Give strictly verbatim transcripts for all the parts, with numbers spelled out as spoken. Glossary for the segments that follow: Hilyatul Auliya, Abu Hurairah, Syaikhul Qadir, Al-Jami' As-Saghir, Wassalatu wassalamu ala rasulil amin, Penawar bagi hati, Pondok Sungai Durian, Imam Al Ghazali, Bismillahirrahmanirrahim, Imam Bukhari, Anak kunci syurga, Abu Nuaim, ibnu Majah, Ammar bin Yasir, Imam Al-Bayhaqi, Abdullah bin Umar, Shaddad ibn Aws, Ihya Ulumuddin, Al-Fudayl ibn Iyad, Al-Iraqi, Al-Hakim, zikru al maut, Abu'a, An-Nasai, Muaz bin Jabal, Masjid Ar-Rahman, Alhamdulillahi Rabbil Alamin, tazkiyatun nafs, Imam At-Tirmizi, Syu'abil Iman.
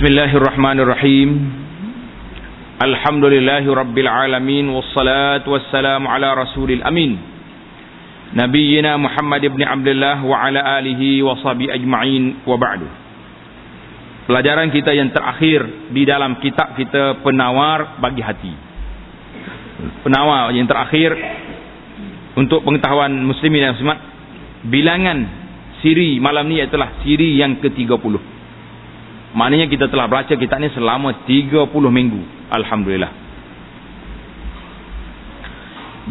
Bismillahirrahmanirrahim. Alhamdulillahi Rabbil Alamin. Wassalatu wassalamu ala rasulil amin. Nabiyyina Muhammad ibn Abdullah wa ala alihi wa sahbihi ajma'in wa ba'du. Pelajaran kita yang terakhir di dalam kitab kita Penawar Bagi Hati. Penawar yang terakhir untuk pengetahuan muslimin dan muslimat, bilangan siri malam ni adalah siri yang ke tiga puluh. Maknanya kita telah baca kitab ni selama tiga puluh minggu. Alhamdulillah.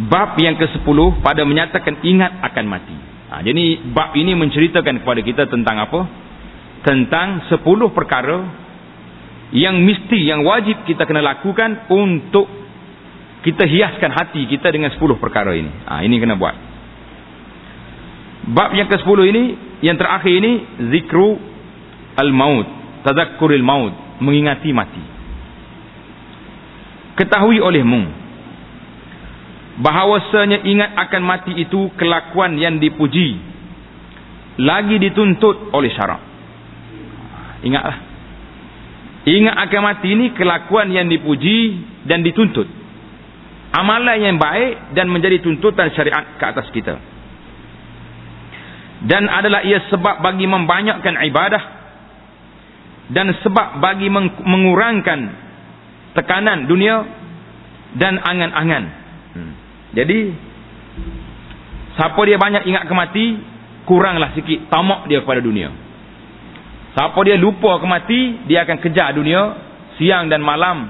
Bab yang ke sepuluh pada menyatakan ingat akan mati. Ha, jadi bab ini menceritakan kepada kita tentang apa? Tentang sepuluh perkara yang mesti, yang wajib kita kena lakukan untuk kita hiaskan hati kita dengan sepuluh perkara ini. Ha, ini kena buat. Bab yang ke sepuluh ini, yang terakhir ini, zikru al maut. Tazakkuril maut, mengingati mati. Ketahui olehmu bahawasanya ingat akan mati itu kelakuan yang dipuji lagi dituntut oleh syarak. Ingatlah, ingat akan mati ini kelakuan yang dipuji dan dituntut, amalan yang baik dan menjadi tuntutan syariat ke atas kita, dan adalah ia sebab bagi membanyakkan ibadah dan sebab bagi mengurangkan tekanan dunia dan angan-angan. hmm. Jadi siapa dia banyak ingat ke mati, kuranglah sikit tamak dia kepada dunia. Siapa dia lupa ke mati, dia akan kejar dunia siang dan malam,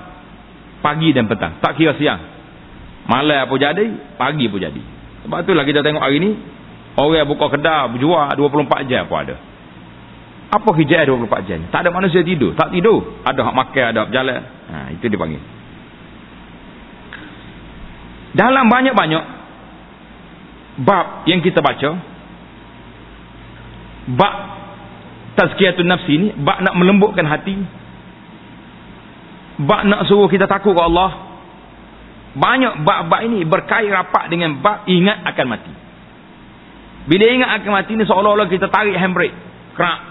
pagi dan petang, tak kira siang malam apa jadi, pagi pun jadi. Sebab itulah kita tengok hari ni orang buka kedai berjual dua puluh empat jam pun ada. Apa kerja dua puluh empat jam? Tak ada manusia tidur. Tak tidur. Ada hak makan, ada hak berjalan. Ha, itu dia panggil. Dalam banyak-banyak bab yang kita baca, bab tazkiyatun nafs ini, bab nak melembutkan hati, bab nak suruh kita takut kepada Allah. Banyak bab-bab ini berkait rapat dengan bab ingat akan mati. Bila ingat akan mati ni seolah-olah kita tarik handbrake. Kerak.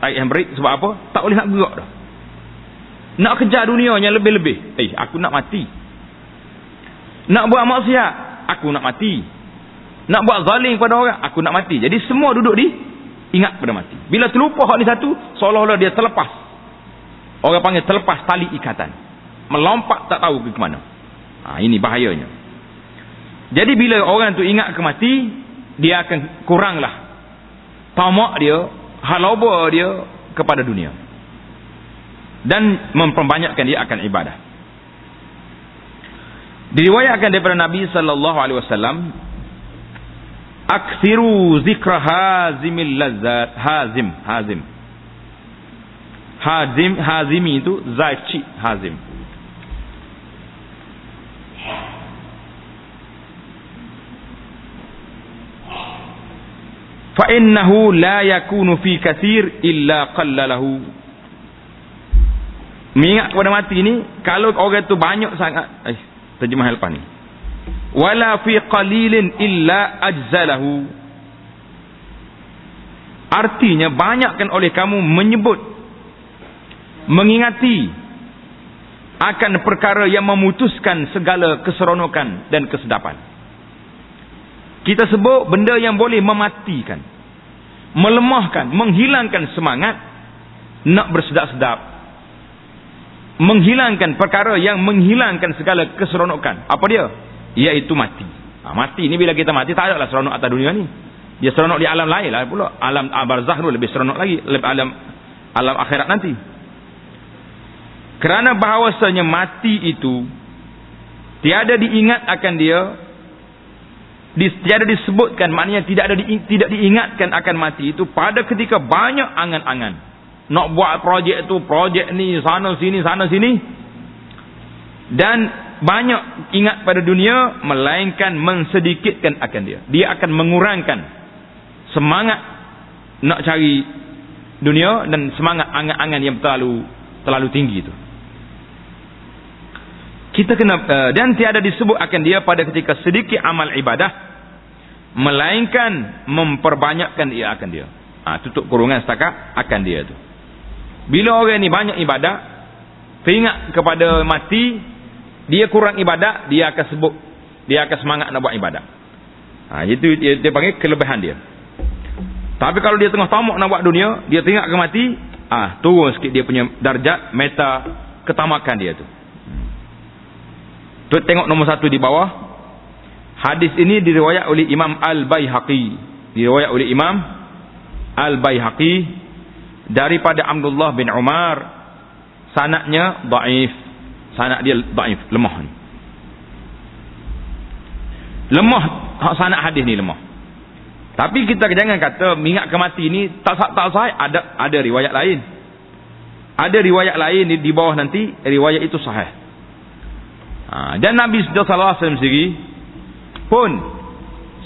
Tarik handbrake sebab apa? Tak boleh nak gerak dah. Nak kejar dunia yang lebih-lebih. Eh, aku nak mati. Nak buat maksiat, aku nak mati. Nak buat zalim kepada orang, aku nak mati. Jadi semua duduk di ingat pada mati. Bila terlupa hak ni satu, seolah-olah dia terlepas. Orang panggil terlepas tali ikatan. Melompat tak tahu ke mana. Ha, ini bahayanya. Jadi bila orang tu ingat ke mati, dia akan kuranglah tamak dia, halaubah dia kepada dunia, dan memperbanyakkan dia akan ibadah. Diriwayatkan daripada Nabi sallallahu alaihi wasallam, "Aktsiru zikra hazimil lazzat." Hazim, hazim. Hazim, hazimi itu zaci, hazim. Fa innahu la yakunu fi katsir illa qallalahu. Mengingat kepada mati ni, kalau orang tu banyak sangat, eh terjemahan lepas ni, wala fi qalilin illa ajzalahu. Artinya banyakkan oleh kamu menyebut, mengingati akan perkara yang memutuskan segala keseronokan dan kesedapan. Kita sebut benda yang boleh mematikan, melemahkan, menghilangkan semangat nak bersedap-sedap, menghilangkan perkara yang menghilangkan segala keseronokan. Apa dia? Iaitu mati. Ha, mati ni bila kita mati tak ada lah seronok atas dunia ni. Dia seronok di alam lain lah pula. Alam barzakh tu lebih seronok lagi, lebih alam alam akhirat nanti. Kerana bahawasanya mati itu tiada diingat akan dia, tiada disebutkan, maknanya tidak ada di, tidak diingatkan akan mati itu pada ketika banyak angan-angan nak buat projek tu, projek ni, sana sini, sana sini, dan banyak ingat pada dunia, melainkan mensedikitkan akan dia. Dia akan mengurangkan semangat nak cari dunia dan semangat angan-angan yang terlalu terlalu tinggi itu. Kita kena, dan tiada disebut akan dia pada ketika sedikit amal ibadah, melainkan memperbanyakkan ia akan dia. Ha, tutup kurungan setakat akan dia tu. Bila orang ni banyak ibadat, teringat kepada mati, dia kurang ibadat, dia akan sebut, dia akan semangat nak buat ibadat. Ha, itu dia, dia panggil kelebihan dia. Tapi kalau dia tengah tamak nak buat dunia, dia teringat ke mati, ah, turun sikit dia punya darjat, meta ketamakan dia tu. Tu tengok nombor satu di bawah. Hadis ini diriwayat oleh Imam Al-Bayhaqi. Diriwayat oleh Imam Al-Bayhaqi daripada Abdullah bin Umar. Sanadnya dhaif. Sanad dia dhaif, lemah. Lemah sanad hadis ni lemah. Tapi kita jangan kata mengingat ke mati ni tak tak sahih, ada ada riwayat lain. Ada riwayat lain di, di bawah nanti, riwayat itu sahih. Ha, dan Nabi sallallahu alaihi wasallam sendiri pun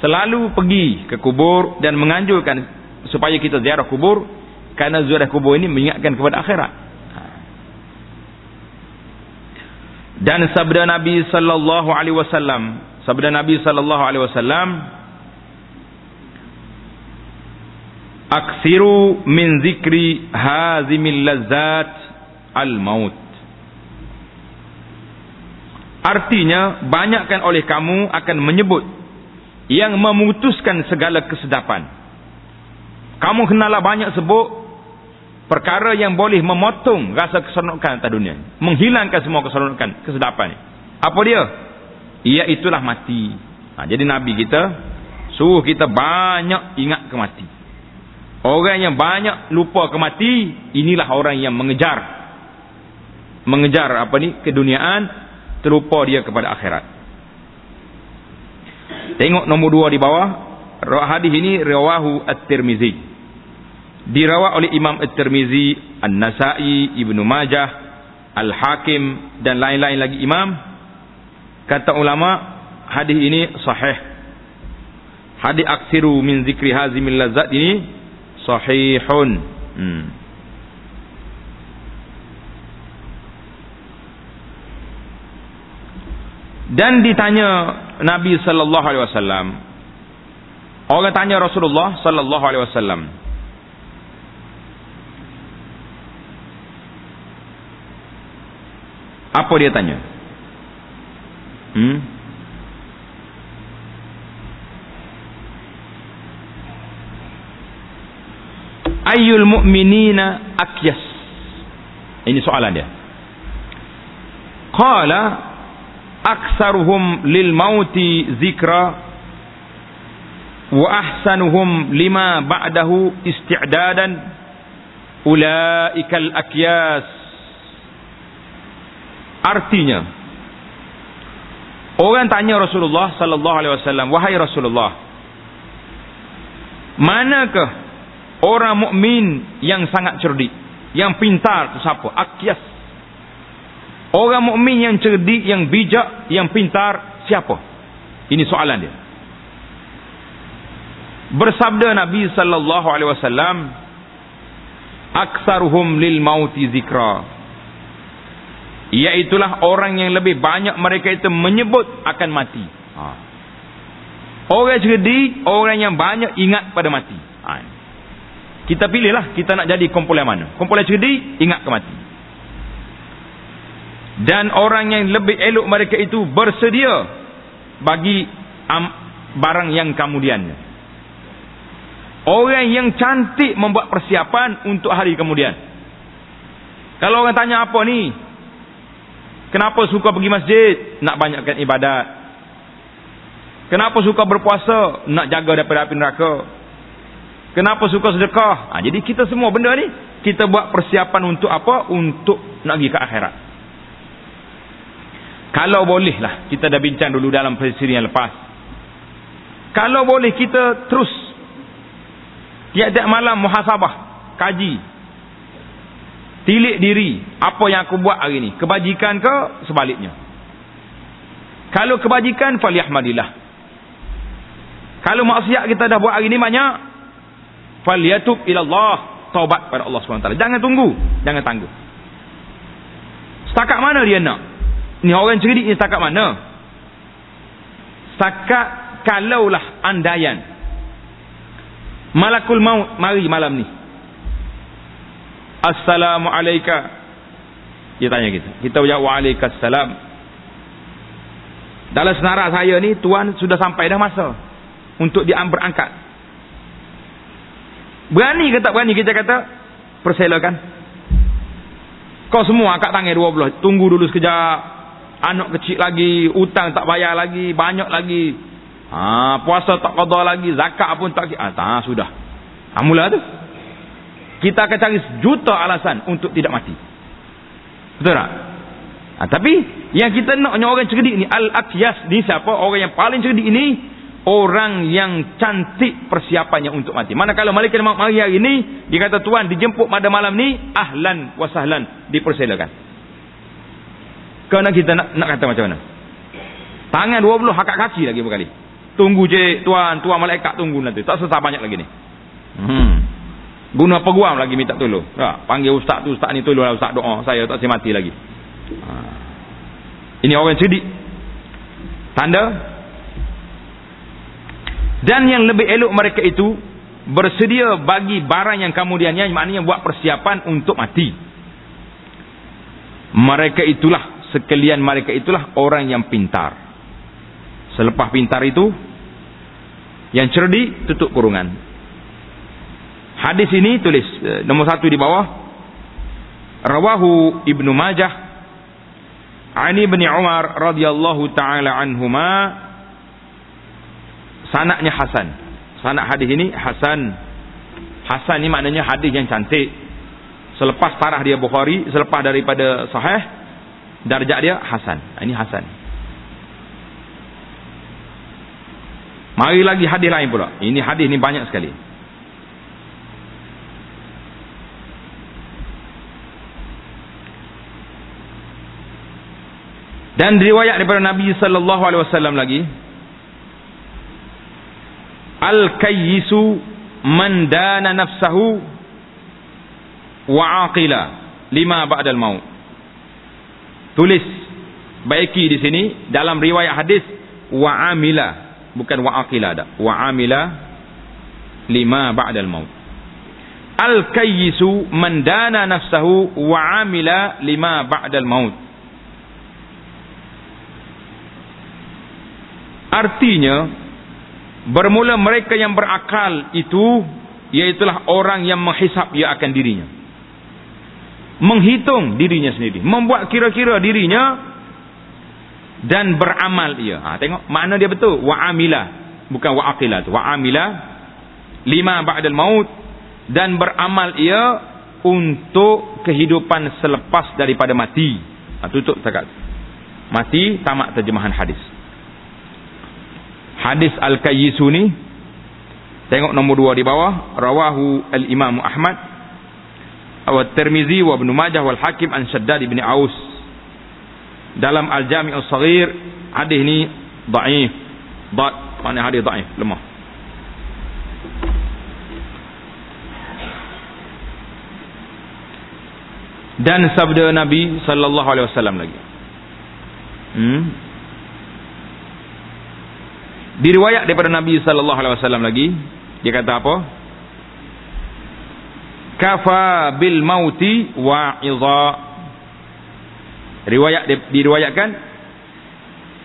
selalu pergi ke kubur dan menganjurkan supaya kita ziarah kubur, kerana ziarah kubur ini mengingatkan kepada akhirat. Dan sabda Nabi sallallahu alaihi wasallam, sabda Nabi sallallahu alaihi wasallam, "Aksiru min zikri hazimil lazzat al-maut." Artinya, banyakkan oleh kamu akan menyebut yang memutuskan segala kesedapan. Kamu kenalah banyak sebut perkara yang boleh memotong rasa keseronokan atas dunia, menghilangkan semua keseronokan, kesedapan ni. Apa dia? Ia itulah mati. Ha, jadi Nabi kita suruh kita banyak ingat ke mati. Orang yang banyak lupa ke mati, inilah orang yang mengejar, mengejar apa ni, keduniaan, terlupa dia kepada akhirat. Tengok nombor dua di bawah. Hadis ini riwahu At-Tirmizi. Dirawat oleh Imam At-Tirmizi, An-Nasai, Ibnu Majah, Al-Hakim dan lain-lain lagi imam. Kata ulama, hadis ini sahih. Hadis aksiru min zikri hazimil lazzat ini sahihun. Hmm. Dan ditanya Nabi sallallahu alaihi wasallam, orang tanya Rasulullah sallallahu alaihi wasallam, apa dia tanya? Hmm? Ayyul mu'minina akyas. Ini soalan dia. Qala aksaruhum lil mauti zikra wa ahsanuhum lima ba'dahu isti'dadan ulaikal akyas. Artinya, orang tanya Rasulullah sallallahu alaihi wasallam, wahai Rasulullah, manakah orang mukmin yang sangat cerdik, yang pintar tu siapa? Akyas. Orang mukmin yang cerdik, yang bijak, yang pintar siapa? Ini soalan dia. Bersabda Nabi sallallahu alaihi wasallam, "Aktsaruhum lil mauti zikra." Iaitulah orang yang lebih banyak mereka itu menyebut akan mati. Ha. Orang cerdik, orang yang banyak ingat pada mati. Ha. Kita pilihlah kita nak jadi kumpulan mana. Kumpulan cerdik, ingat ke mati. Dan orang yang lebih elok mereka itu bersedia bagi am, barang yang kemudiannya. Orang yang cantik membuat persiapan untuk hari kemudian. Kalau orang tanya apa ni, kenapa suka pergi masjid? Nak banyakkan ibadat. Kenapa suka berpuasa? Nak jaga daripada api neraka. Kenapa suka sedekah? Ha, jadi kita semua benda ni kita buat persiapan untuk apa? Untuk nak pergi ke akhirat. Kalau bolehlah, kita dah bincang dulu dalam siri yang lepas, kalau boleh kita terus tiap-tiap malam muhasabah, kaji, tilik diri, apa yang aku buat hari ni, kebajikan ke sebaliknya. Kalau kebajikan, falyahmadillah. Kalau maksiat kita dah buat hari ni banyak, falyatub ilallah, taubat pada Allah subhanahu wa taala. Jangan tunggu, jangan tangguh. Setakat mana dia nak? Ni orang cerdik ni setakat mana? Setakat kalaulah andaian malakul maut mari malam ni, Assalamu alayka. Dia tanya kita. Kita jawab wa alaikassalam. Dalam senarai saya ni tuan sudah sampai dah masa untuk dia berangkat. Berani ke tak berani kita kata persilakan. Kau semua angkat tangan dua belah. Tunggu dulu sekejap. Anak kecil lagi, hutang tak bayar lagi, banyak lagi. Ha, puasa tak qada lagi, zakat pun tak. Ah, ha, sudah. Ha, mula tu. Kita akan cari juta alasan untuk tidak mati. Betul tak? Ha, tapi yang kita nak punya orang cerdik ni, al-atyas ni siapa? Orang yang paling cerdik ini orang yang cantik persiapannya untuk mati. Manakala malaikat maut mari hari ini, dia kata tuan dijemput pada malam ni, ahlan wa sahlan, dipersilakan. Kau nak kita nak, nak kata macam mana? Tangan dua puluh hakat kaki lagi berkali. Tunggu je tuan, tuan malaikat tunggu nanti. Tak susah banyak lagi ni. Hmm. Guna peguam lagi minta tolong. Tak, panggil ustaz tu, ustaz ni tolonglah ustaz doa saya tak saya mati lagi. Ha. Ini orang cerdik. Tanda. Dan yang lebih elok mereka itu bersedia bagi barang yang kemudiannya, maknanya buat persiapan untuk mati. Mereka itulah, sekalian mereka itulah orang yang pintar. Selepas pintar itu, yang cerdik tutup kurungan. Hadis ini tulis nombor satu di bawah. Rawahu ibnu Majah, ani bin Umar radhiyallahu taala anhuma. Sanadnya hasan. Sanad hadis ini hasan. Hasan ini maknanya hadis yang cantik. Selepas tarah dia Bukhari, selepas daripada sahih, darjah dia hasan. Ini hasan. Mari lagi hadis lain pula. Ini hadis ni banyak sekali. Dan riwayat daripada Nabi sallallahu alaihi wasallam lagi. Al-kayyisu man dana nafsahu wa aqila lima ba'dal maut. Tulis baiki di sini dalam riwayat hadis wa amila, bukan wa aqila dah. Wa amila lima ba'dal maut. Al kayyisu man dana nafsahu wa amila lima ba'dal maut. Artinya bermula mereka yang berakal itu, iaitulah orang yang menghisap ia akan dirinya, menghitung dirinya sendiri, membuat kira-kira dirinya dan beramal ia. Ha, tengok makna dia betul. Wa amila, bukan wa aqila tu. Wa amila lima ba'dal maut, dan beramal ia untuk kehidupan selepas daripada mati. Ha, tutup setakat mati, tamat terjemahan hadis. Hadis al-kayyisu ni tengok nombor dua di bawah. Rawahu al-Imam Ahmad Al-Tirmizi wa Ibnu Majah wal Hakim an Shaddad ibn Aws. Dalam Al-Jami' As-Saghir hadis ni dhaif. Dhaif maknanya hadis dhaif, lemah. Dan sabda Nabi sallallahu alaihi wasallam lagi. Hmm. Diriwayat daripada Nabi sallallahu alaihi wasallam lagi, dia kata apa? Kafa bil mauti wa'iza. Riwayat diriwayatkan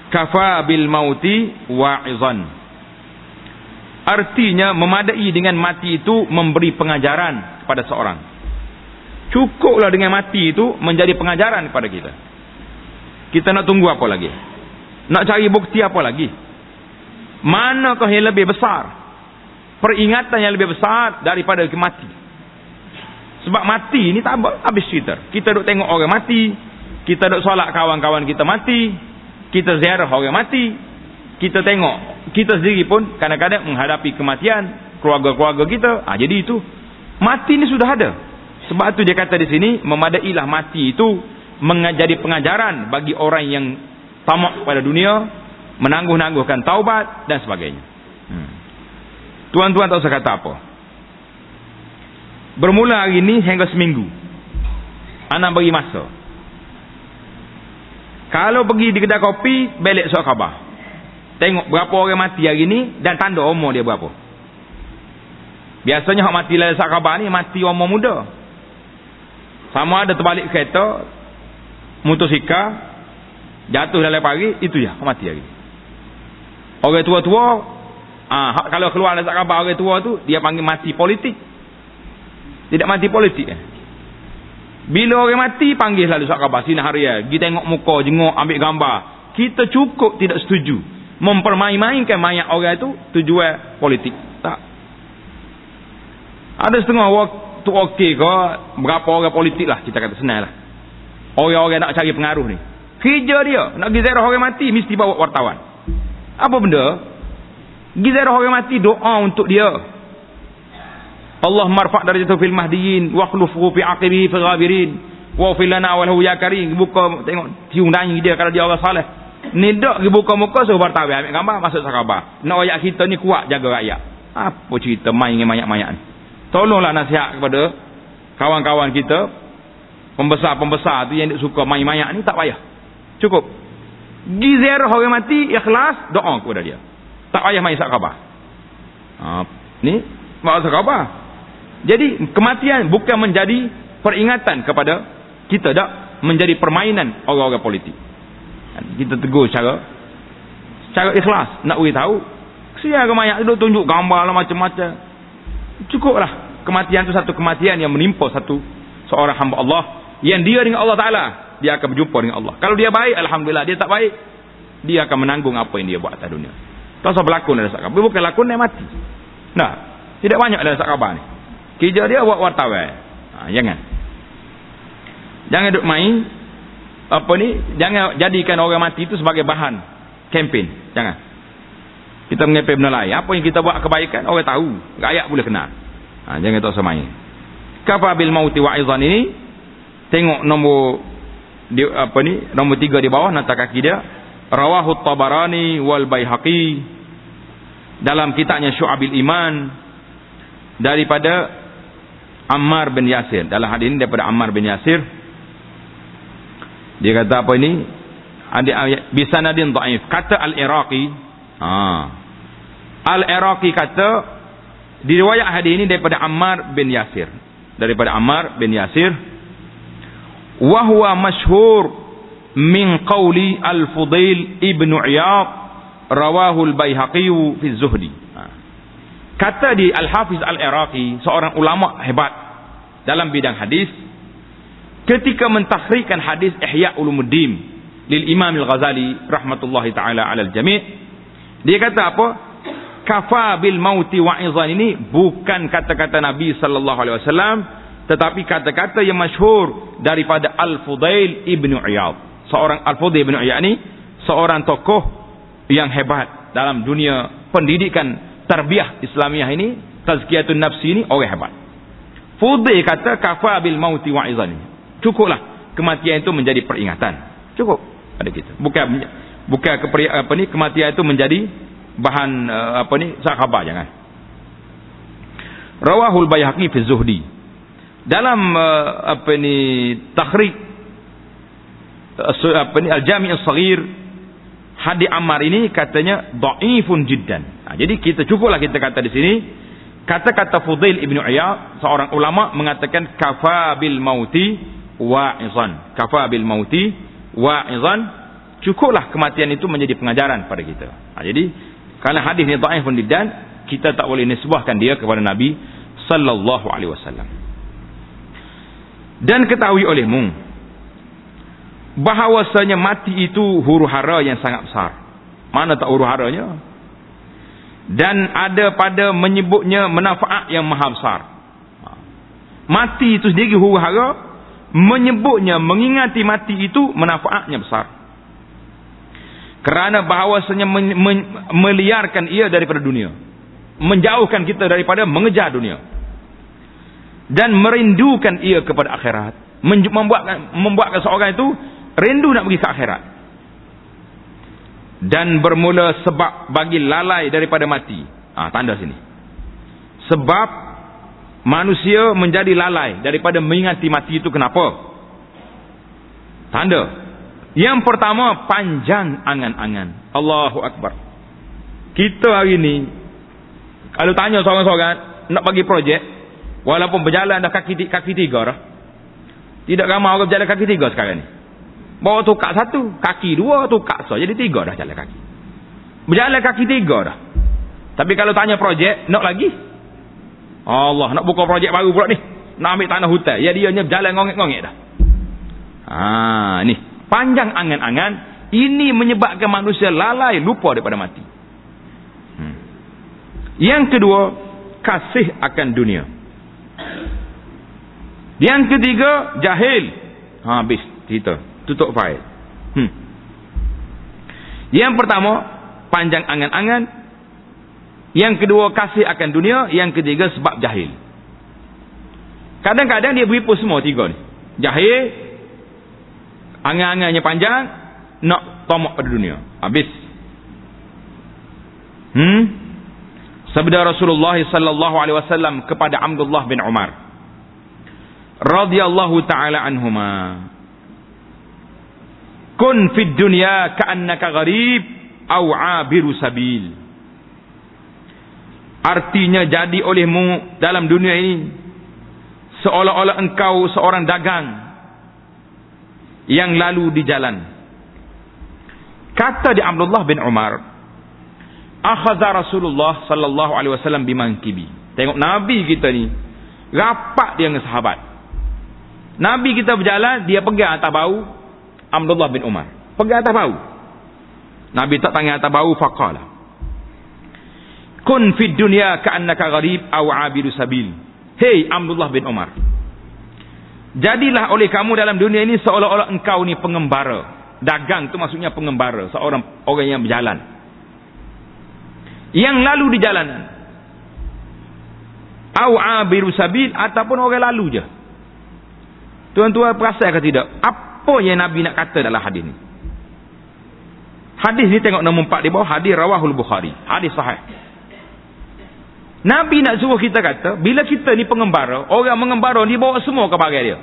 kafa bil mauti wa'izan. Artinya memadai dengan mati itu memberi pengajaran kepada seorang. Cukuplah dengan mati itu menjadi pengajaran kepada kita. Kita nak tunggu apa lagi? Nak cari bukti apa lagi? Manakah yang lebih besar? Peringatan yang lebih besar daripada mati. Sebab mati ni tak habis cerita. Kita duk tengok orang mati, kita duk solat kawan-kawan kita mati, kita ziarah orang mati, kita tengok kita sendiri pun kadang-kadang menghadapi kematian keluarga-keluarga kita. Ha, jadi itu mati ni sudah ada. Sebab tu dia kata di sini memadailah mati itu menjadi pengajaran bagi orang yang tamak pada dunia, menangguh-nangguhkan taubat dan sebagainya. Hmm. Tuan-tuan tak usah kata apa. Bermula hari ini hingga seminggu. Anak bagi masa. Kalau pergi di kedai kopi, belek surat khabar. Tengok berapa orang mati hari ini dan tanda umur dia berapa. Biasanya hak mati dalam surat khabar ni mati umur muda. Sama ada terbalik kereta, motosikal, jatuh dalam pari, itu je, mati lagi. Orang tua-tua, ah, kalau keluar ada khabar orang tua tu, dia panggil mati politik. Tidak mati politik. Bila orang mati, panggil selalu surat khabar. Sini hari ya, kita tengok muka, jengok, ambil gambar. Kita cukup tidak setuju. Mempermain-mainkan mayat orang itu, tujuan politik. Tak. Ada setengah orang tu okey ke, berapa orang politik lah, kita kata senang lah. Orang-orang nak cari pengaruh ni. Kerja dia, nak pergi ziarah orang mati, mesti bawa wartawan. Apa benda? Pergi ziarah orang mati, doa untuk dia. Allah marfa' darjatuh fil mahdiyin wa khlufu fi aqibi fi ghabirin wa fil lana walahu ya karim. Buka tengok tiung nyanyi dia kalau dia orang saleh. Ni dak ke buka muka so bertawi ambil gambar masuk sahabat. Nak ayat kita ni kuat jaga rakyat. Apa cerita main dengan mayat-mayat ni? Tolonglah nasihat kepada kawan-kawan kita pembesar-pembesar tu yang suka main mayat ni tak payah. Cukup. Pergi ziarah orang mati ikhlas doa kepada dia. Tak payah main sahabat. Ha ni maksud khabar. Jadi kematian bukan menjadi peringatan kepada kita, tak menjadi permainan orang-orang politik. Kita tegur secara secara ikhlas nak beritahu. Kesian ke mayat duduk tunjuk gambar lah macam-macam. Cukuplah. Kematian itu satu kematian yang menimpa satu seorang hamba Allah yang dia dengan Allah Taala, dia akan berjumpa dengan Allah. Kalau dia baik alhamdulillah, dia tak baik dia akan menanggung apa yang dia buat atas dunia. Tak usah berlakon ada sakabah. Bukan lakon dia mati. Nah, tidak banyak ada sakabah ni. Kerja dia buat wartawan. Ha, jangan. Jangan duk main apa ni, jangan jadikan orang mati itu sebagai bahan kempen. Jangan. Kita mengepe benda lain. Apa yang kita buat kebaikan orang tahu, rakyat boleh kenal. Ha, jangan tak usah main. Kafa bil mauti wa'izan ini tengok nombor di apa ni, nombor tiga di bawah nota kaki dia. Rawahu Tabarani wal Bayhaqi dalam kitabnya Syu'abil Iman daripada Ammar bin Yasir. Dalam hadis ini daripada Ammar bin Yasir. Dia kata apa ini? Ada bisanadin dhaif. Kata Al-Iraqi. Ha. Al-Iraqi kata diriwayat hadis ini daripada Ammar bin Yasir. Daripada Ammar bin Yasir. Wa huwa masyhur min qawli Al-Fudayl ibn Iyad rawahu Al-Bayhaqi fi Az-Zuhdi. Kata di Al-Hafiz Al-Iraqi, seorang ulama hebat dalam bidang hadis, ketika mentahrikan hadis Ihya Ulumuddin lil Imam Al Ghazali rahmatullahi taala alal jami', dia kata apa? Kafa bil mauti wa'izan ini bukan kata-kata Nabi sallallahu alaihi wasallam, tetapi kata-kata yang masyhur daripada Al-Fudayl ibn Iyad. Seorang Al-Fudayl ibn Iyad ni seorang tokoh yang hebat dalam dunia pendidikan tarbiyah Islamiah ini, tazkiyatun nafs ini orang hebat. Fudayl kata kafa bil mauti wa'izan. Cukuplah kematian itu menjadi peringatan. Cukup pada kita. Bukan bukan apa ni kematian itu menjadi bahan apa ni sahabat jangan. Rawahul Bayhaqi fi Zuhdi. Dalam apa ni takhriq apa ni Al-Jami' As-Saghir hadis Ammar ini katanya dhaifun jiddan. Ha, jadi kita cukuplah kita kata di sini kata-kata Fudayl ibn Iyad seorang ulama mengatakan kafa bil mauti wa'izan. Kafa bil mauti wa'izan, cukuplah kematian itu menjadi pengajaran pada kita. Ha, jadi kalau hadis ni dhaifun jiddan, kita tak boleh nisbahkan dia kepada Nabi sallallahu alaihi wasallam. Dan ketahui olehmu bahawasanya mati itu huru-hara yang sangat besar. Mana tak huru-haranya? Dan ada pada menyebutnya manfaat yang maha besar. Mati itu sendiri huru-hara, menyebutnya, mengingati mati itu manfaatnya besar. Kerana bahawasanya meliarkan ia daripada dunia, menjauhkan kita daripada mengejar dunia, dan merindukan ia kepada akhirat. Membuatkan, membuatkan seorang itu rindu nak pergi ke akhirat. Dan bermula sebab bagi lalai daripada mati. Ha, tanda sini. Sebab manusia menjadi lalai daripada mengingati mati itu kenapa? Tanda. Yang pertama, panjang angan-angan. Allahu Akbar. Kita hari ini, kalau tanya seorang-seorang nak bagi projek, walaupun berjalan dah kaki, kaki tiga dah, Tidak ramai orang berjalan kaki tiga sekarang ni. Bawa tukar satu, kaki dua, tukar so. Jadi tiga dah jalan kaki. Berjalan kaki tiga dah. Tapi kalau tanya projek, nak lagi? Allah, nak buka projek baru pula ni. Nak ambil tanah hutan. Ya, dia hanya berjalan ngongek-ngongek dah. Haa, ni. Panjang angan-angan. Ini menyebabkan manusia lalai lupa daripada mati. Hmm. Yang kedua, kasih akan dunia. Yang ketiga, jahil. Ha, habis cerita. Tutup fail. Hmm. Yang pertama, panjang angan-angan. Yang kedua, kasih akan dunia. Yang ketiga, sebab jahil. Kadang-kadang dia berhimpun semua tiga ni. Jahil, angan-angannya panjang, nak tamak pada dunia. Habis. Hmm. Sabda Rasulullah sallallahu alaihi wasallam kepada Abdullah bin Umar radhiyallahu ta'ala anhuma, kun fid dunya ka'annaka gharib aw abiru sabil. Artinya, jadi olehmu dalam dunia ini seolah-olah engkau seorang dagang yang lalu di jalan. Kata di Abdullah bin Umar, akhadha Rasulullah sallallahu alaihi wasallam bimankibi. Tengok Nabi kita ni rapat dia dengan sahabat. Nabi kita berjalan, dia pegang atas bau Abdullah bin Umar. Pegang atas bau. Nabi tak tangan atas bau, faqala, kun fid dunya ka'annaka gharib aw 'abidu sabil. Hei Abdullah bin Umar, jadilah oleh kamu dalam dunia ini seolah-olah engkau ni pengembara. Dagang tu maksudnya pengembara, seorang orang yang berjalan, yang lalu di jalanan. Aw 'abidu sabil, ataupun orang lalu je. Tuan-tuan perasan ke tidak apa yang Nabi nak kata dalam hadis ni? Hadis ni tengok nombor empat di bawah, hadis rawahul Bukhari, hadis sahih. Nabi nak suruh kita kata, bila kita ni pengembara, orang mengembara ni bawa semua ke barang dia.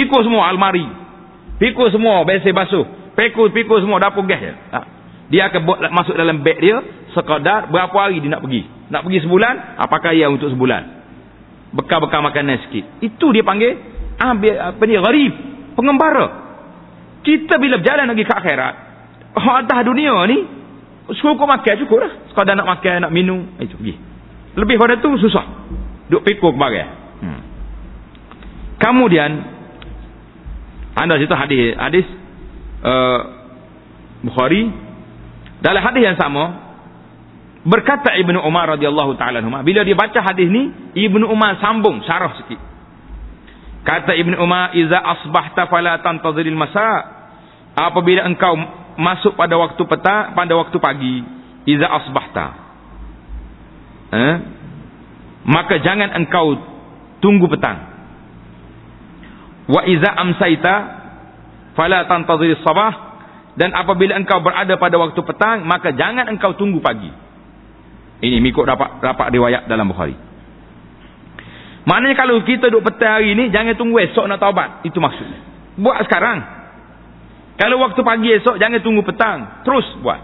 Pikul semua almari, pikul semua besi basuh, pikul-pikul semua dapur gas dia. Ha. Dia akan buat, masuk dalam beg dia sekadar berapa hari dia nak pergi. Nak pergi sebulan, ha, pakai yang untuk sebulan. Bekal-bekal makanan sikit. Itu dia panggil apa ni, gharib, pengembara. Kita bila berjalan lagi ke akhirat, hak atas dunia ni cukup makan, cukup lah. Sekadar nak makan, nak minum, itu pergi. Lebih pada tu susah. Duk pikul kebarang. Hmm. Kemudian anda cerita hadis hadis uh, Bukhari. Dalam hadis yang sama, berkata Ibnu Umar radhiyallahu ta'ala anhu, bila dia baca hadis ni, Ibnu Umar sambung syarah sikit. Kata Ibnu Umar, "Iza asbahta fala tantaziril masa." Apabila engkau masuk pada waktu petang, pada waktu pagi, iza asbahta. Eh? Maka jangan engkau tunggu petang. Wa iza amsaita fala tantaziris sabah. Dan apabila engkau berada pada waktu petang, maka jangan engkau tunggu pagi. Ini mengikut rapat, rapat riwayat dalam Bukhari. Maknanya kalau kita duduk petang hari ni, jangan tunggu esok nak taubat. Itu maksudnya. Buat sekarang. Kalau waktu pagi esok, jangan tunggu petang. Terus buat.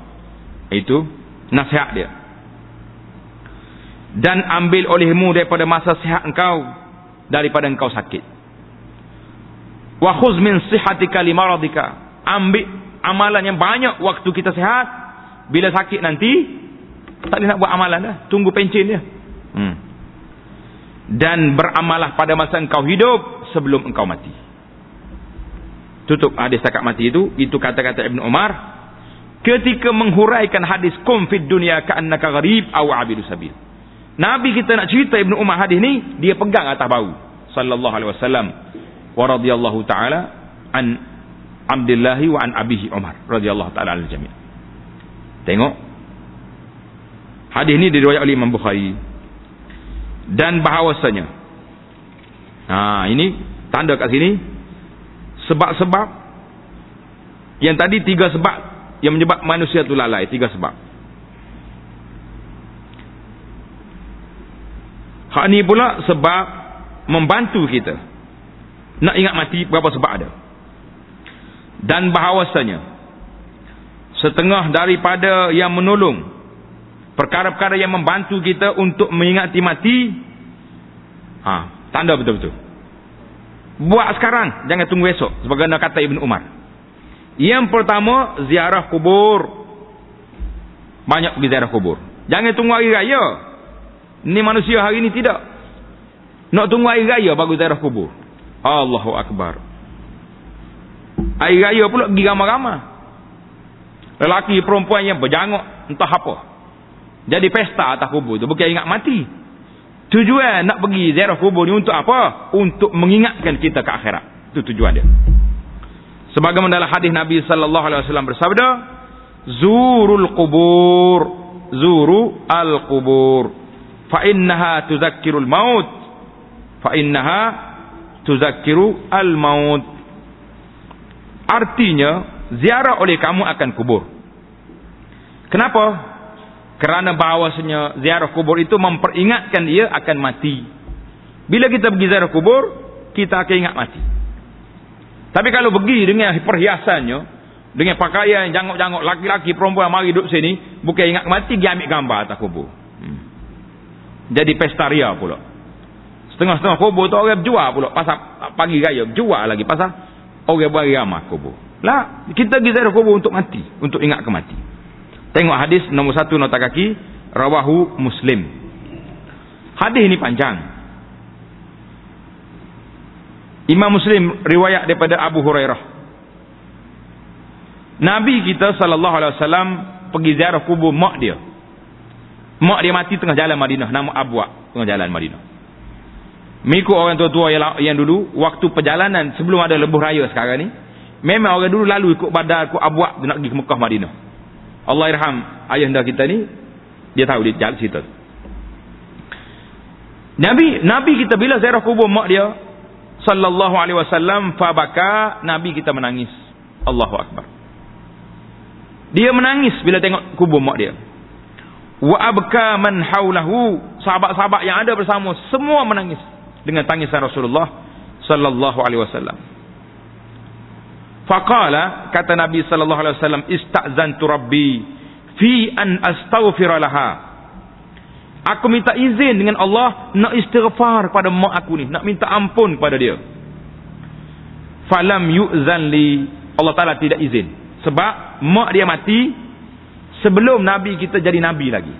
Itu nasihat dia. Dan ambil olehmu daripada masa sihat engkau, daripada engkau sakit. Wa khuz min sihatika li maradika. Ambil amalan yang banyak waktu kita sihat. Bila sakit nanti, tak boleh nak buat amalan dah. Tunggu pencen dia. Hmm. Dan beramalah pada masa engkau hidup sebelum engkau mati. Tutup hadis takat mati itu. Itu kata-kata Ibn Umar ketika menghuraikan hadis kum fid dunya ka'annaka gharib aw 'abidu sabil. Nabi kita nak cerita Ibn Umar hadis ni, dia pegang atas bau sallallahu alaihi wasallam. Wa radhiyallahu ta'ala an Abdillahi wa an abihi Umar radhiyallahu ta'ala al jami'. Tengok hadis ini diriwayat oleh Imam Bukhari. Dan bahawasanya, ha, ini tanda kat sini, sebab-sebab yang tadi, tiga sebab yang menyebab manusia tu lalai. Tiga sebab. Hak ni pula sebab membantu kita nak ingat mati. Berapa sebab ada. Dan bahawasanya setengah daripada yang menolong perkara-perkara yang membantu kita untuk mengingati mati, ha, tanda betul-betul Buat sekarang, jangan tunggu esok. Sebagaimana kata Ibnu Umar. Yang pertama, ziarah kubur. Banyak pergi ziarah kubur. Jangan tunggu hari raya. Ini manusia hari ini tidak. Nak tunggu hari raya baru ziarah kubur. Allahu Akbar. Hari raya pula pergi ramai-ramai. Lelaki perempuan yang berjangok entah apa. Jadi pesta atas kubur tu. Bukan ingat mati. Tujuan nak pergi ziarah kubur ni untuk apa? Untuk mengingatkan kita ke akhirat. Itu tujuan dia. Sebagaimana dalam hadis Nabi sallallahu alaihi wasallam bersabda, "Zurul qubur, zuru al-qubur, fa innaha tuzakkirul maut, fa innaha tuzakkiru al-maut." Artinya, ziarah oleh kamu akan kubur. Kenapa? Kerana bahawasanya ziarah kubur itu memperingatkan dia akan mati. Bila kita pergi ziarah kubur, kita akan ingat mati. Tapi kalau pergi dengan perhiasannya, dengan pakaian jangok-jangok, laki-laki perempuan mari duduk sini, bukan ingat mati, dia ambil gambar atas kubur. Hmm. Jadi pesta ria pula. Setengah-setengah kubur tu orang berjual pula. Pasal pagi raya berjual lagi. Pasal orang buat ramah kubur. Lah, kita pergi ziarah kubur untuk mati. Untuk ingat ke mati. Tengok hadis nombor satu nota kaki, rawahu Muslim. Hadis ini panjang. Imam Muslim riwayat daripada Abu Hurairah. Nabi kita sallallahu alaihi wasallam pergi ziarah kubur mak dia. Mak dia mati tengah jalan Madinah, nama Abu'a, tengah jalan Madinah. Mengikut orang tua-tua yang dulu, waktu perjalanan sebelum ada lebuh raya sekarang ni, memang orang dulu lalu ikut badar, ikut Abu'a nak pergi ke Mekah Madinah. Allahyarham ayahanda kita ni, dia tahu dia jalan cerita. Nabi Nabi kita bila ziarah kubur mak dia sallallahu alaihi wasallam, fabaka, Nabi kita menangis. Allahu Akbar. Dia menangis bila tengok kubur mak dia. Wa abka man haulahu, sahabat-sahabat yang ada bersama semua menangis dengan tangisan Rasulullah sallallahu alaihi wasallam. Faqala, kata Nabi sallallahu alaihi wasallam, istazantu rabbi fi an astaghfira laha. Aku minta izin dengan Allah nak istighfar kepada mak aku ni, nak minta ampun kepada dia. Falam yu'zan li, Allah Taala tidak izin. Sebab mak dia mati sebelum Nabi kita jadi nabi lagi.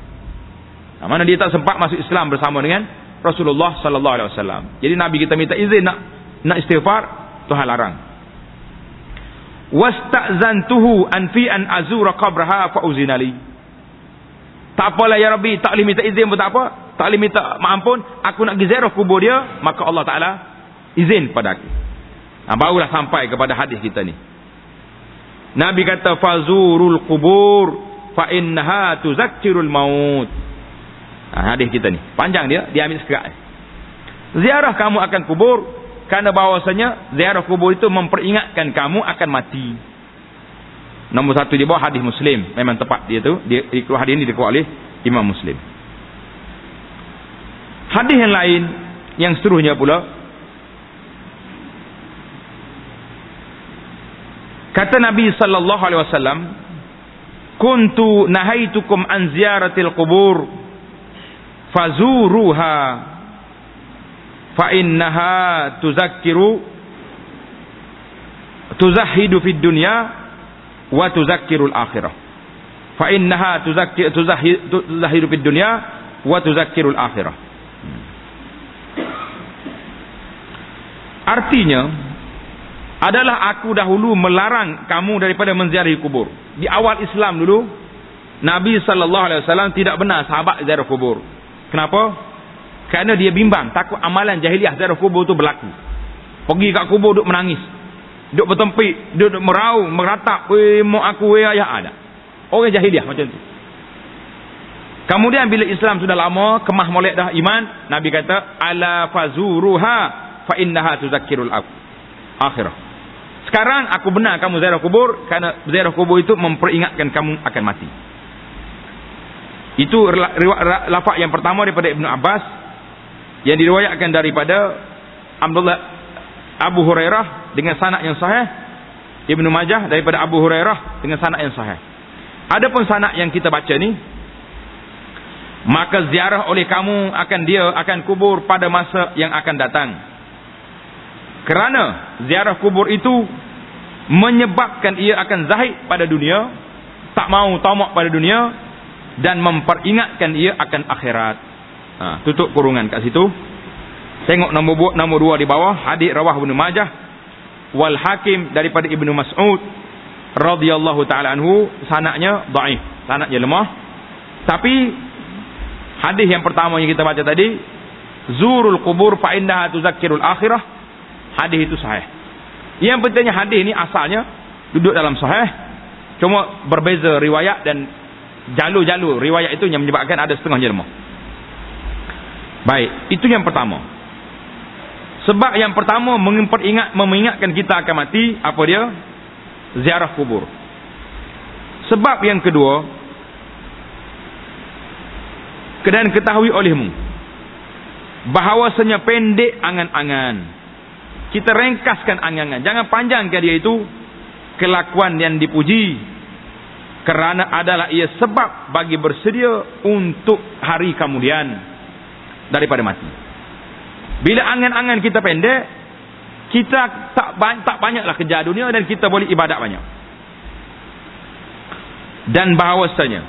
Nah, mana dia tak sempat masuk Islam bersama dengan Rasulullah sallallahu alaihi wasallam. Jadi Nabi kita minta izin nak nak istighfar, Tuhan larang. Wasta'zantuhu an fi an azura qabraha fa uzinali. Tak apalah ya Rabbi, tak boleh minta izin pun tak apa, tak boleh minta maaf pun, aku nak pergi ziarah kubur dia, maka Allah Taala izin pada aku. Ha, barulah sampai kepada hadis kita ni. Nabi kata fazurul qubur fa innaha tuzakkirul maut. Ha, hadis kita ni panjang dia, dia ambil sekerat. Ziarah kamu akan kubur. Kerana bahawasanya ziarah kubur itu memperingatkan kamu akan mati. Nombor satu di bawah hadis Muslim. Memang tepat dia tu. Dia, hadis ini dikeluarkan oleh Imam Muslim. Hadis yang lain, yang seterusnya pula. Kata Nabi sallallahu alaihi wasallam, kuntu nahaitukum an ziyaratil qubur fazuruha. Fa innaha tuzakkiru tuzahhidu fid dunya wa tuzakkirul akhirah. Fa innaha tuzakkiru tuzahhidu fid dunya wa tuzakkirul akhirah. Artinya adalah aku dahulu melarang kamu daripada menziarahi kubur. Di awal Islam dulu Nabi sallallahu alaihi wasallam tidak benar sahabat ziarah kubur. Kenapa? Kerana dia bimbang, takut amalan jahiliah ziarah kubur tu berlaku. Pergi kat kubur duduk menangis, duduk bertempik, duduk meraung, meratap, weh mak aku, weh ayah ada. Orang jahiliah macam tu. Kemudian bila Islam sudah lama, kemah molek dah iman, Nabi kata ala fazuruha fa innaha tuzakkirul akhirah. Sekarang aku benar kamu ziarah kubur kerana ziarah kubur itu memperingatkan kamu akan mati. Itu lafaz yang pertama daripada Ibnu Abbas. Yang diriwayatkan daripada Abdullah Abu Hurairah dengan sanad yang sahih, Ibnu Majah daripada Abu Hurairah dengan sanad yang sahih. Adapun sanad yang kita baca ni, maka ziarah oleh kamu akan dia akan kubur pada masa yang akan datang. Kerana ziarah kubur itu menyebabkan ia akan zahid pada dunia, tak mau tamak pada dunia, dan memperingatkan ia akan akhirat. Ha, tutup kurungan kat situ. Tengok nombor nombor dua di bawah, hadis rawah Ibnu Majah wal Hakim daripada Ibnu Mas'ud radhiyallahu taala anhu, sanadnya dhaif, sanadnya lemah. Tapi hadis yang pertama yang kita baca tadi, zurul qubur fa innaha tuzakkirul akhirah, hadis itu sahih. Yang pentingnya hadis ini asalnya duduk dalam sahih, cuma berbeza riwayat dan jalur-jalur riwayat itu yang menyebabkan ada setengah jelma. Baik, itu yang pertama. Sebab yang pertama mengingat mengingatkan kita akan mati, apa dia? Ziarah kubur. Sebab yang kedua, dan ketahui olehmu bahawasanya pendek angan-angan. Kita ringkaskan angan-angan. Jangan panjangkan dia itu. Kelakuan yang dipuji, kerana adalah ia sebab bagi bersedia untuk hari kemudian daripada mati. Bila angan-angan kita pendek, kita tak, tak banyaklah kerja dunia dan kita boleh ibadat banyak. Dan bahawasanya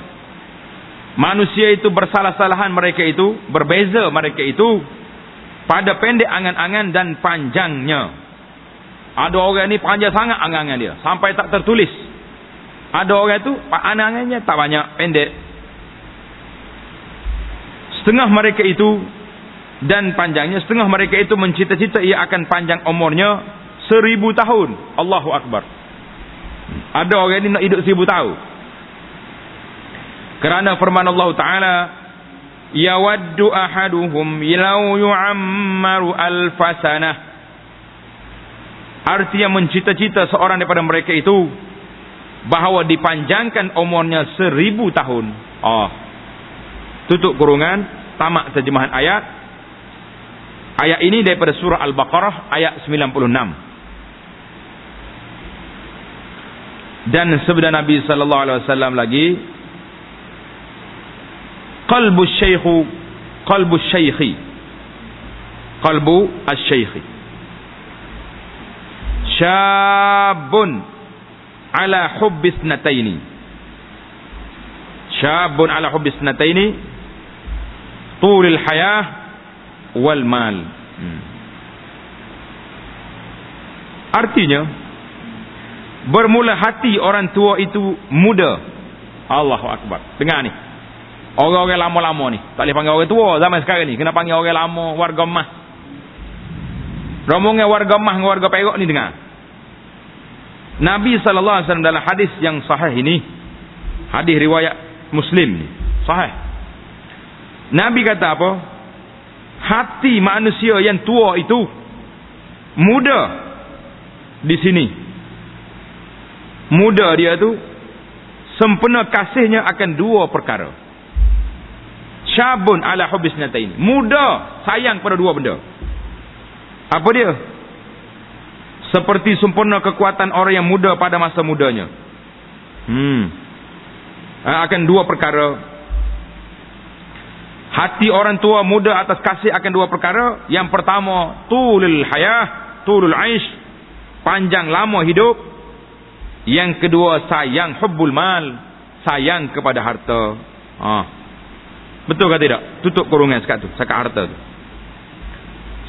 manusia itu bersalah-salahan mereka itu, berbeza mereka itu pada pendek angan-angan dan panjangnya. Ada orang ni panjang sangat angan-angan dia, sampai tak tertulis. Ada orang tu, angan-angannya tak banyak, pendek. Setengah mereka itu dan panjangnya, setengah mereka itu mencita-cita ia akan panjang umurnya seribu tahun. Allahu Akbar. Ada orang ni nak hidup seribu tahun. Kerana firman Allah Ta'ala, yawaddu ahaduhum law yu'ammaru alfasanah, artinya mencita-cita seorang daripada mereka itu bahawa dipanjangkan umurnya seribu tahun. Oh, tutup kurungan, tamat terjemahan ayat. Ayat ini daripada surah Al-Baqarah ayat sembilan puluh enam. Dan sabda Nabi sallallahu alaihi wasallam lagi, qalbu syekhu qalbu syekhi qalbu asy-syekhi syabun ala hubbis nataini syabun ala hubbis nataini tulil hayah wal mal. hmm. Artinya bermula hati orang tua itu muda. Allahu Akbar. Dengar ni, orang-orang lama-lama ni tak boleh panggil orang tua zaman sekarang ni, kena panggil orang lama, warga mah. Rombongan warga mah dengan warga Perak ni, dengar. Nabi sallallahu alaihi wasallam dalam hadis yang sahih ini, hadis riwayat Muslim ni, sahih. Nabi kata apa? Hati manusia yang tua itu muda di sini. Muda dia tu sempena kasihnya akan dua perkara. Syabun ala hubbis natain, muda sayang pada dua benda. Apa dia? Seperti sempurna kekuatan orang yang muda pada masa mudanya. Hmm. Akan dua perkara. Hati orang tua muda atas kasih akan dua perkara. Yang pertama, tulul hayah, tulul aish, panjang lama hidup. Yang kedua, sayang hubbul mal, sayang kepada harta. Ah. Betul ke tidak? Tutup kurungan sekat tu, sekat harta tu.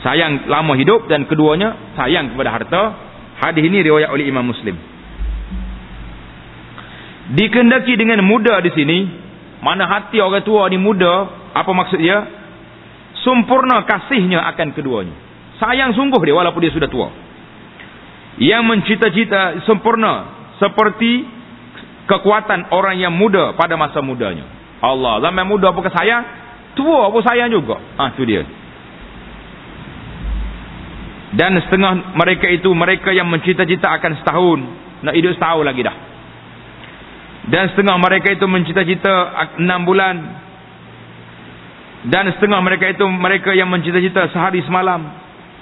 Sayang lama hidup dan keduanya sayang kepada harta. Hadis ini riwayat oleh Imam Muslim. Dikendaki dengan muda di sini, mana hati orang tua ni muda, apa maksud dia? Sempurna kasihnya akan keduanya. Sayang sungguh dia walaupun dia sudah tua. Yang mencita-cita sempurna seperti kekuatan orang yang muda pada masa mudanya. Allah, zaman muda pun sayang, tua pun sayang juga. Ah, tu dia. Dan setengah mereka itu, mereka yang mencita-cita akan setahun, nak hidup setahun lagi dah. Dan setengah mereka itu mencita-cita enam bulan. Dan setengah mereka itu, mereka yang mencita-cita sehari semalam.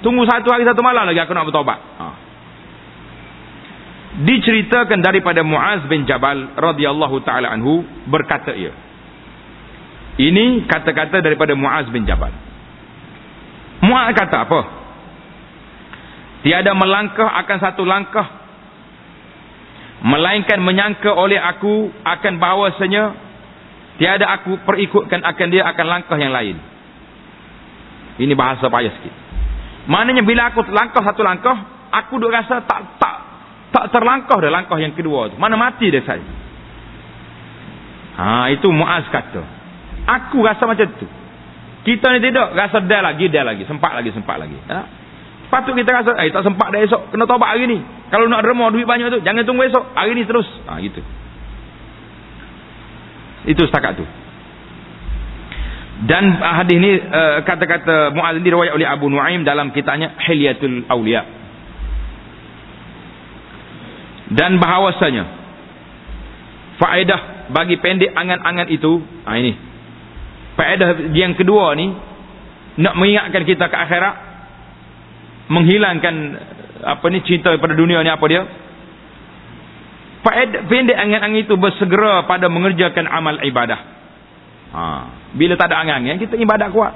Tunggu satu hari satu malam lagi aku nak bertaubat. Ah. Diceritakan daripada Muaz bin Jabal radhiyallahu taala anhu, berkata ia. Ini kata-kata daripada Muaz bin Jabal. Muaz kata apa? tiada melangkah akan satu langkah, melainkan menyangka oleh aku akan bahawasanya tiada aku perikutkan akan dia akan langkah yang lain. Ini bahasa payah sikit. Maknanya bila aku langkah satu langkah, aku duk rasa tak tak tak terlangkah dah langkah yang kedua tu. Mana mati dah saya. Ha, itu Muaz kata. Aku rasa macam tu. Kita ni tidak rasa dah lagi, dah lagi, sempat lagi, sempat lagi. Ha? Patut kita rasa, eh tak sempat dah esok, kena taubat hari ni. Kalau nak derma duit banyak tu, jangan tunggu esok, hari ni terus. Ha, gitu. Itu setakat tu. Dan hadis ni uh, kata-kata Muaz ini riwayat oleh Abu Nuaim dalam kitabnya Hilyatul Auliya. Dan bahawasanya faedah bagi pendek angan-angan itu, ha, ini faedah yang kedua ni, nak mengingatkan kita ke akhirat, menghilangkan apa ni cinta pada dunia ni. Apa dia? Faedah pendek angan-angan itu bersegera pada mengerjakan amal ibadah. Ha, bila tak ada angan-angan kita ibadat kuat.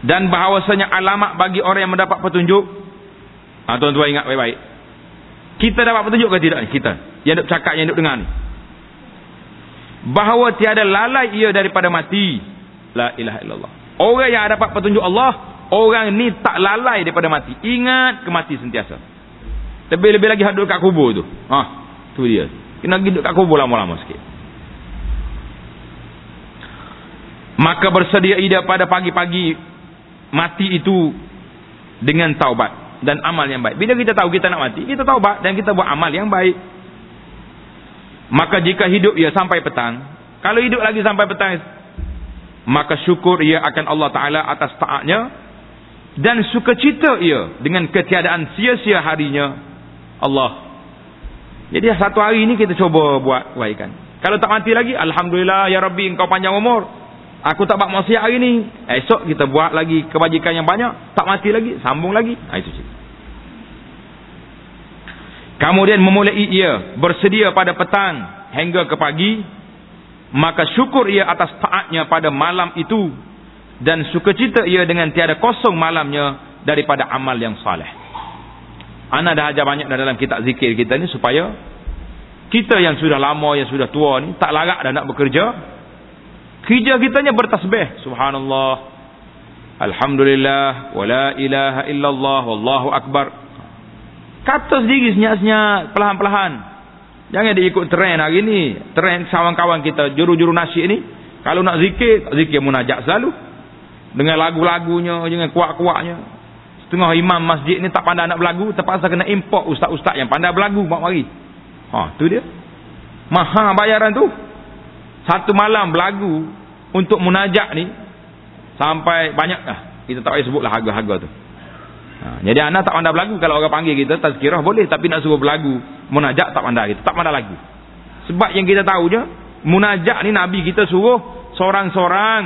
Dan bahawasanya alamat bagi orang yang mendapat petunjuk, ha, tuan-tuan ingat baik-baik, kita dapat petunjuk ke tidak ni? Kita yang duk cakap, yang duk dengar ni, bahawa tiada lalai ia daripada mati. La ilaha illallah. Orang yang dapat petunjuk Allah, orang ni tak lalai daripada mati. Ingat ke mati sentiasa. Lebih-lebih lagi duduk kat kubur tu. Ha, tu dia. Kena duduk kat kubur lama-lama sikit. Maka bersedia ia pada pagi-pagi mati itu dengan taubat dan amal yang baik. Bila kita tahu kita nak mati, kita taubat dan kita buat amal yang baik. Maka jika hidup ia sampai petang, kalau hidup lagi sampai petang, maka syukur ia akan Allah Ta'ala atas taatnya, dan sukacita ia dengan ketiadaan sia-sia harinya Allah. Jadi satu hari ini kita cuba buat kebaikan. Kalau tak mati lagi, Alhamdulillah ya Rabbi, engkau panjang umur, aku tak buat maksiat hari ini. Esok kita buat lagi kebajikan yang banyak. Tak mati lagi, sambung lagi. Ha, itu cik. Kemudian memulai ia bersedia pada petang hingga ke pagi, maka syukur ia atas taatnya pada malam itu, dan sukacita ia dengan tiada kosong malamnya daripada amal yang saleh. Ana dah ajar banyak dalam kitab zikir kita ni, supaya kita yang sudah lama, yang sudah tua ni tak larat dah nak bekerja. Kerja kitanya bertasbih, subhanallah, alhamdulillah, wala ilaha illallah, wallahu akbar. Kata sendiri senyap-senyap, perlahan-perlahan. Jangan diikut trend hari ni. Trend kawan-kawan kita, juru-juru nasyid ni. Kalau nak zikir, zikir munajat selalu. Dengan lagu-lagunya, dengan kuat-kuatnya. Setengah imam masjid ni tak pandai nak berlagu, terpaksa kena import ustaz-ustaz yang pandai berlagu buat mari. Ha, tu dia. Mahal bayaran tu. Satu malam berlagu untuk munajat ni, sampai banyak lah. Kita tak boleh sebutlah harga-harga tu. Ha, jadi anak tak pandai berlagu. Kalau orang panggil kita tazkirah boleh, tapi nak suruh berlagu munajat tak pandai kita, tak pandai lagu. Sebab yang kita tahu je, munajat ni Nabi kita suruh seorang-seorang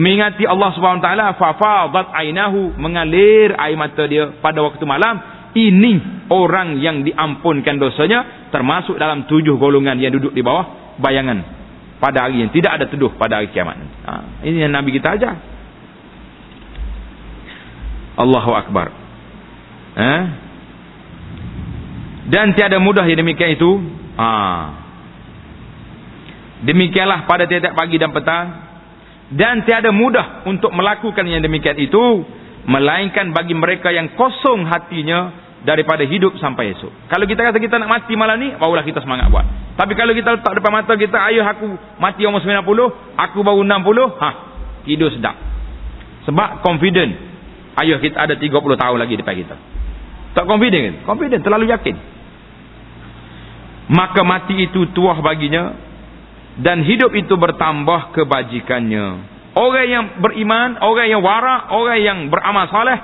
mengingati Allah subhanahu wa taala. Fafadat ainahu, mengalir air mata dia pada waktu malam. Ini orang yang diampunkan dosanya, termasuk dalam tujuh golongan yang duduk di bawah bayangan pada hari yang tidak ada teduh pada hari kiamat. Ha, ini yang Nabi kita ajar. Allahu Akbar. Eh? Dan tiada mudah yang demikian itu. Ha. Demikianlah pada tiap-tiap pagi dan petang. Dan tiada mudah untuk melakukan yang demikian itu, melainkan bagi mereka yang kosong hatinya daripada hidup sampai esok. Kalau kita rasa kita nak mati malam ni, barulah kita semangat buat. Tapi kalau kita letak depan mata kita, ayuh aku mati umur sembilan puluh, aku baru enam puluh, ha, tidur sedap. Sebab confident. Ayuh kita ada tiga puluh tahun lagi depan kita. Tak confident kan? Confident, terlalu yakin. Maka mati itu tuah baginya, dan hidup itu bertambah kebajikannya. Orang yang beriman, orang yang warak, orang yang beramal soleh,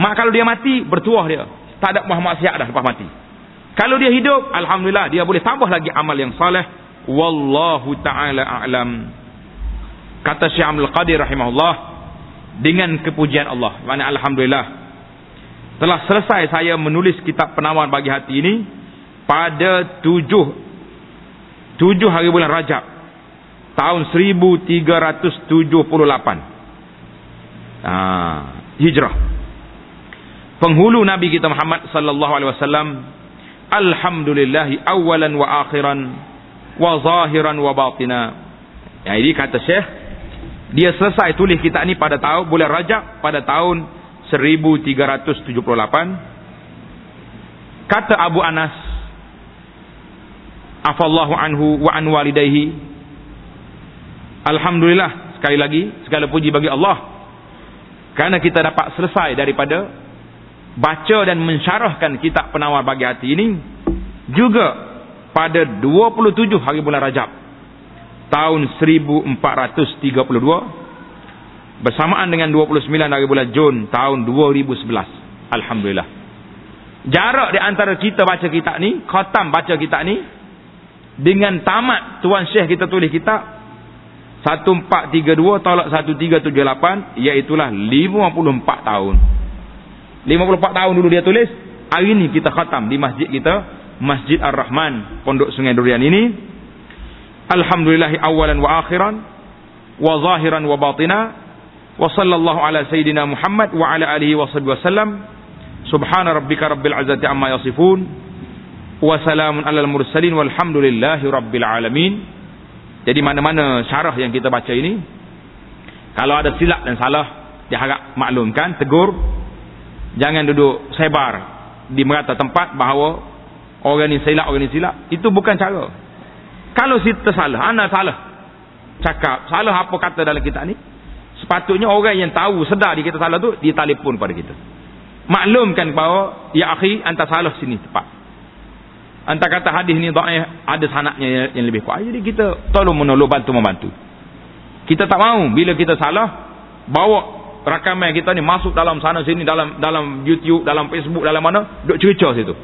mak kalau dia mati, bertuah dia. Tak ada Muhammad siap dah lepas mati. Kalau dia hidup, alhamdulillah, dia boleh tambah lagi amal yang soleh. Wallahu ta'ala a'lam. Kata Syaikhul Qadir rahimahullah, dengan kepujian Allah, makna alhamdulillah, telah selesai saya menulis kitab Penawar Bagi Hati ini pada tujuh tujuh hari bulan Rajab tahun seribu tiga ratus tujuh puluh lapan ha, Hijrah. penghulu Nabi kita Muhammad sallallahu alaihi wasallam, alhamdulillahi awalan wa akhiran wa zahiran wa batina. Ya, ini kata Syekh, dia selesai tulis kitab ni pada tahun bulan Rajab pada tahun seribu tiga ratus tujuh puluh lapan. Kata Abu Anas, afallahu anhu wa an walidayhi, alhamdulillah, sekali lagi segala puji bagi Allah kerana kita dapat selesai daripada baca dan mensyarahkan kitab Penawar Bagi Hati ini juga pada dua puluh tujuh hari bulan Rajab tahun seribu empat ratus tiga puluh dua bersamaan dengan dua puluh sembilan hari bulan Jun tahun dua ribu sebelas. Alhamdulillah, jarak di antara kita baca kitab ni, khatam baca kitab ni dengan tamat tuan Syekh kita tulis kitab seribu empat ratus tiga puluh dua tolak seribu tiga ratus tujuh puluh lapan, iaitulah lima puluh empat tahun. lima puluh empat tahun dulu dia tulis, hari ini kita khatam di masjid kita, Masjid Ar-Rahman, Pondok Sungai Durian ini. Alhamdulillahi awalan wa akhiran wa zahiran wa batina wa sallallahu ala sayyidina Muhammad wa ala alihi wa sahbihi wasallam. Subhana rabbika rabbil izzati amma yasifun wa salamun alal mursalin walhamdulillahi rabbil alamin. Jadi mana-mana syarah yang kita baca ini, kalau ada silap dan salah, diharap maklumkan, tegur. Jangan duduk sebar di merata tempat bahawa orang ni silap, orang ni silap. Itu bukan cara. Kalau kita salah, anak salah cakap, salah apa kata dalam kitab ni, sepatutnya orang yang tahu, sedar di kita salah tu, dia telefon pada kita, maklumkan bahawa ya akhi, anta salah sini tepat, anta kata hadis ni dhaif, ada sanadnya yang lebih kuat. Jadi kita tolong menolong, bantu-membantu. Kita tak mahu bila kita salah bawa rakaman kita ni masuk dalam sana sini, dalam dalam YouTube, dalam Facebook, dalam mana, duk cerita situ.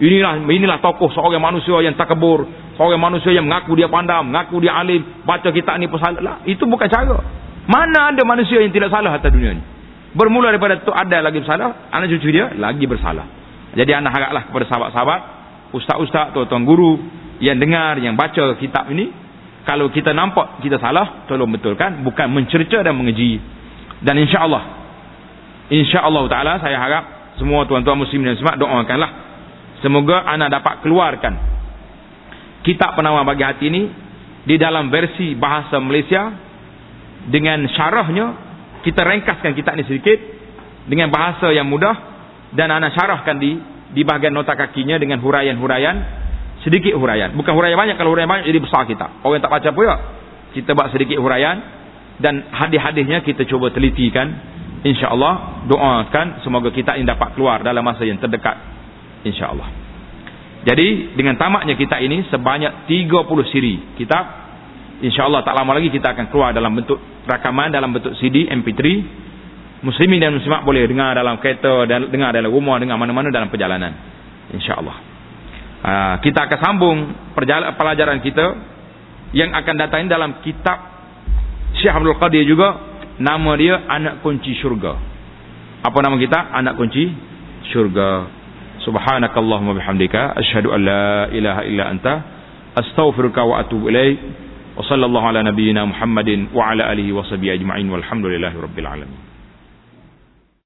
Inilah inilah tokoh seorang manusia yang takabur, seorang manusia yang mengaku dia pandai, mengaku dia alim, baca kitab ni pun salah lah. Itu bukan cara. Mana ada manusia yang tidak salah atas dunia ni? Bermula daripada tu ada lagi bersalah, anak cucu dia lagi bersalah. Jadi anak haraplah kepada sahabat-sahabat, ustaz-ustaz, tuan-tuan guru yang dengar, yang baca kitab ini, kalau kita nampak kita salah, tolong betulkan, bukan mencerca dan mengeji. Dan insya-Allah, insya-Allah taala saya harap semua tuan-tuan muslim dan muslimat doakanlah semoga ana dapat keluarkan kitab Penawar Bagi Hati ini di dalam versi bahasa Malaysia dengan syarahnya. Kita ringkaskan kitab ini sedikit dengan bahasa yang mudah dan ana syarahkan di di bahagian nota kakinya dengan huraian-huraian, sedikit huraian. Bukan huraian banyak, kalau huraian banyak jadi besar kitab. Orang tak baca pula. Kita buat sedikit huraian. Dan hadis-hadisnya kita cuba telitikan, insya-Allah. Doakan semoga kita ini dapat keluar dalam masa yang terdekat, insya-Allah. Jadi dengan tamatnya kita ini sebanyak tiga puluh siri kitab, insya-Allah tak lama lagi kita akan keluar dalam bentuk rakaman, dalam bentuk C D, M P tiga. Muslimin dan muslimat boleh dengar dalam kereta, dan dengar dalam rumah, dengar mana-mana dalam perjalanan, insya-Allah. Kita akan sambung pelajaran kita yang akan datang dalam kitab Syekh Abdul Qadir juga, nama dia Anak Kunci Syurga. Apa nama kita? Anak Kunci Syurga. Subhanakallahumma bihamdika asyhadu an la ilaha illa anta astaghfiruka wa atubu ilaik. Wa sallallahu ala nabiyyina Muhammadin wa ala alihi wa sahbihi ajma'in walhamdulillahi rabbil alamin.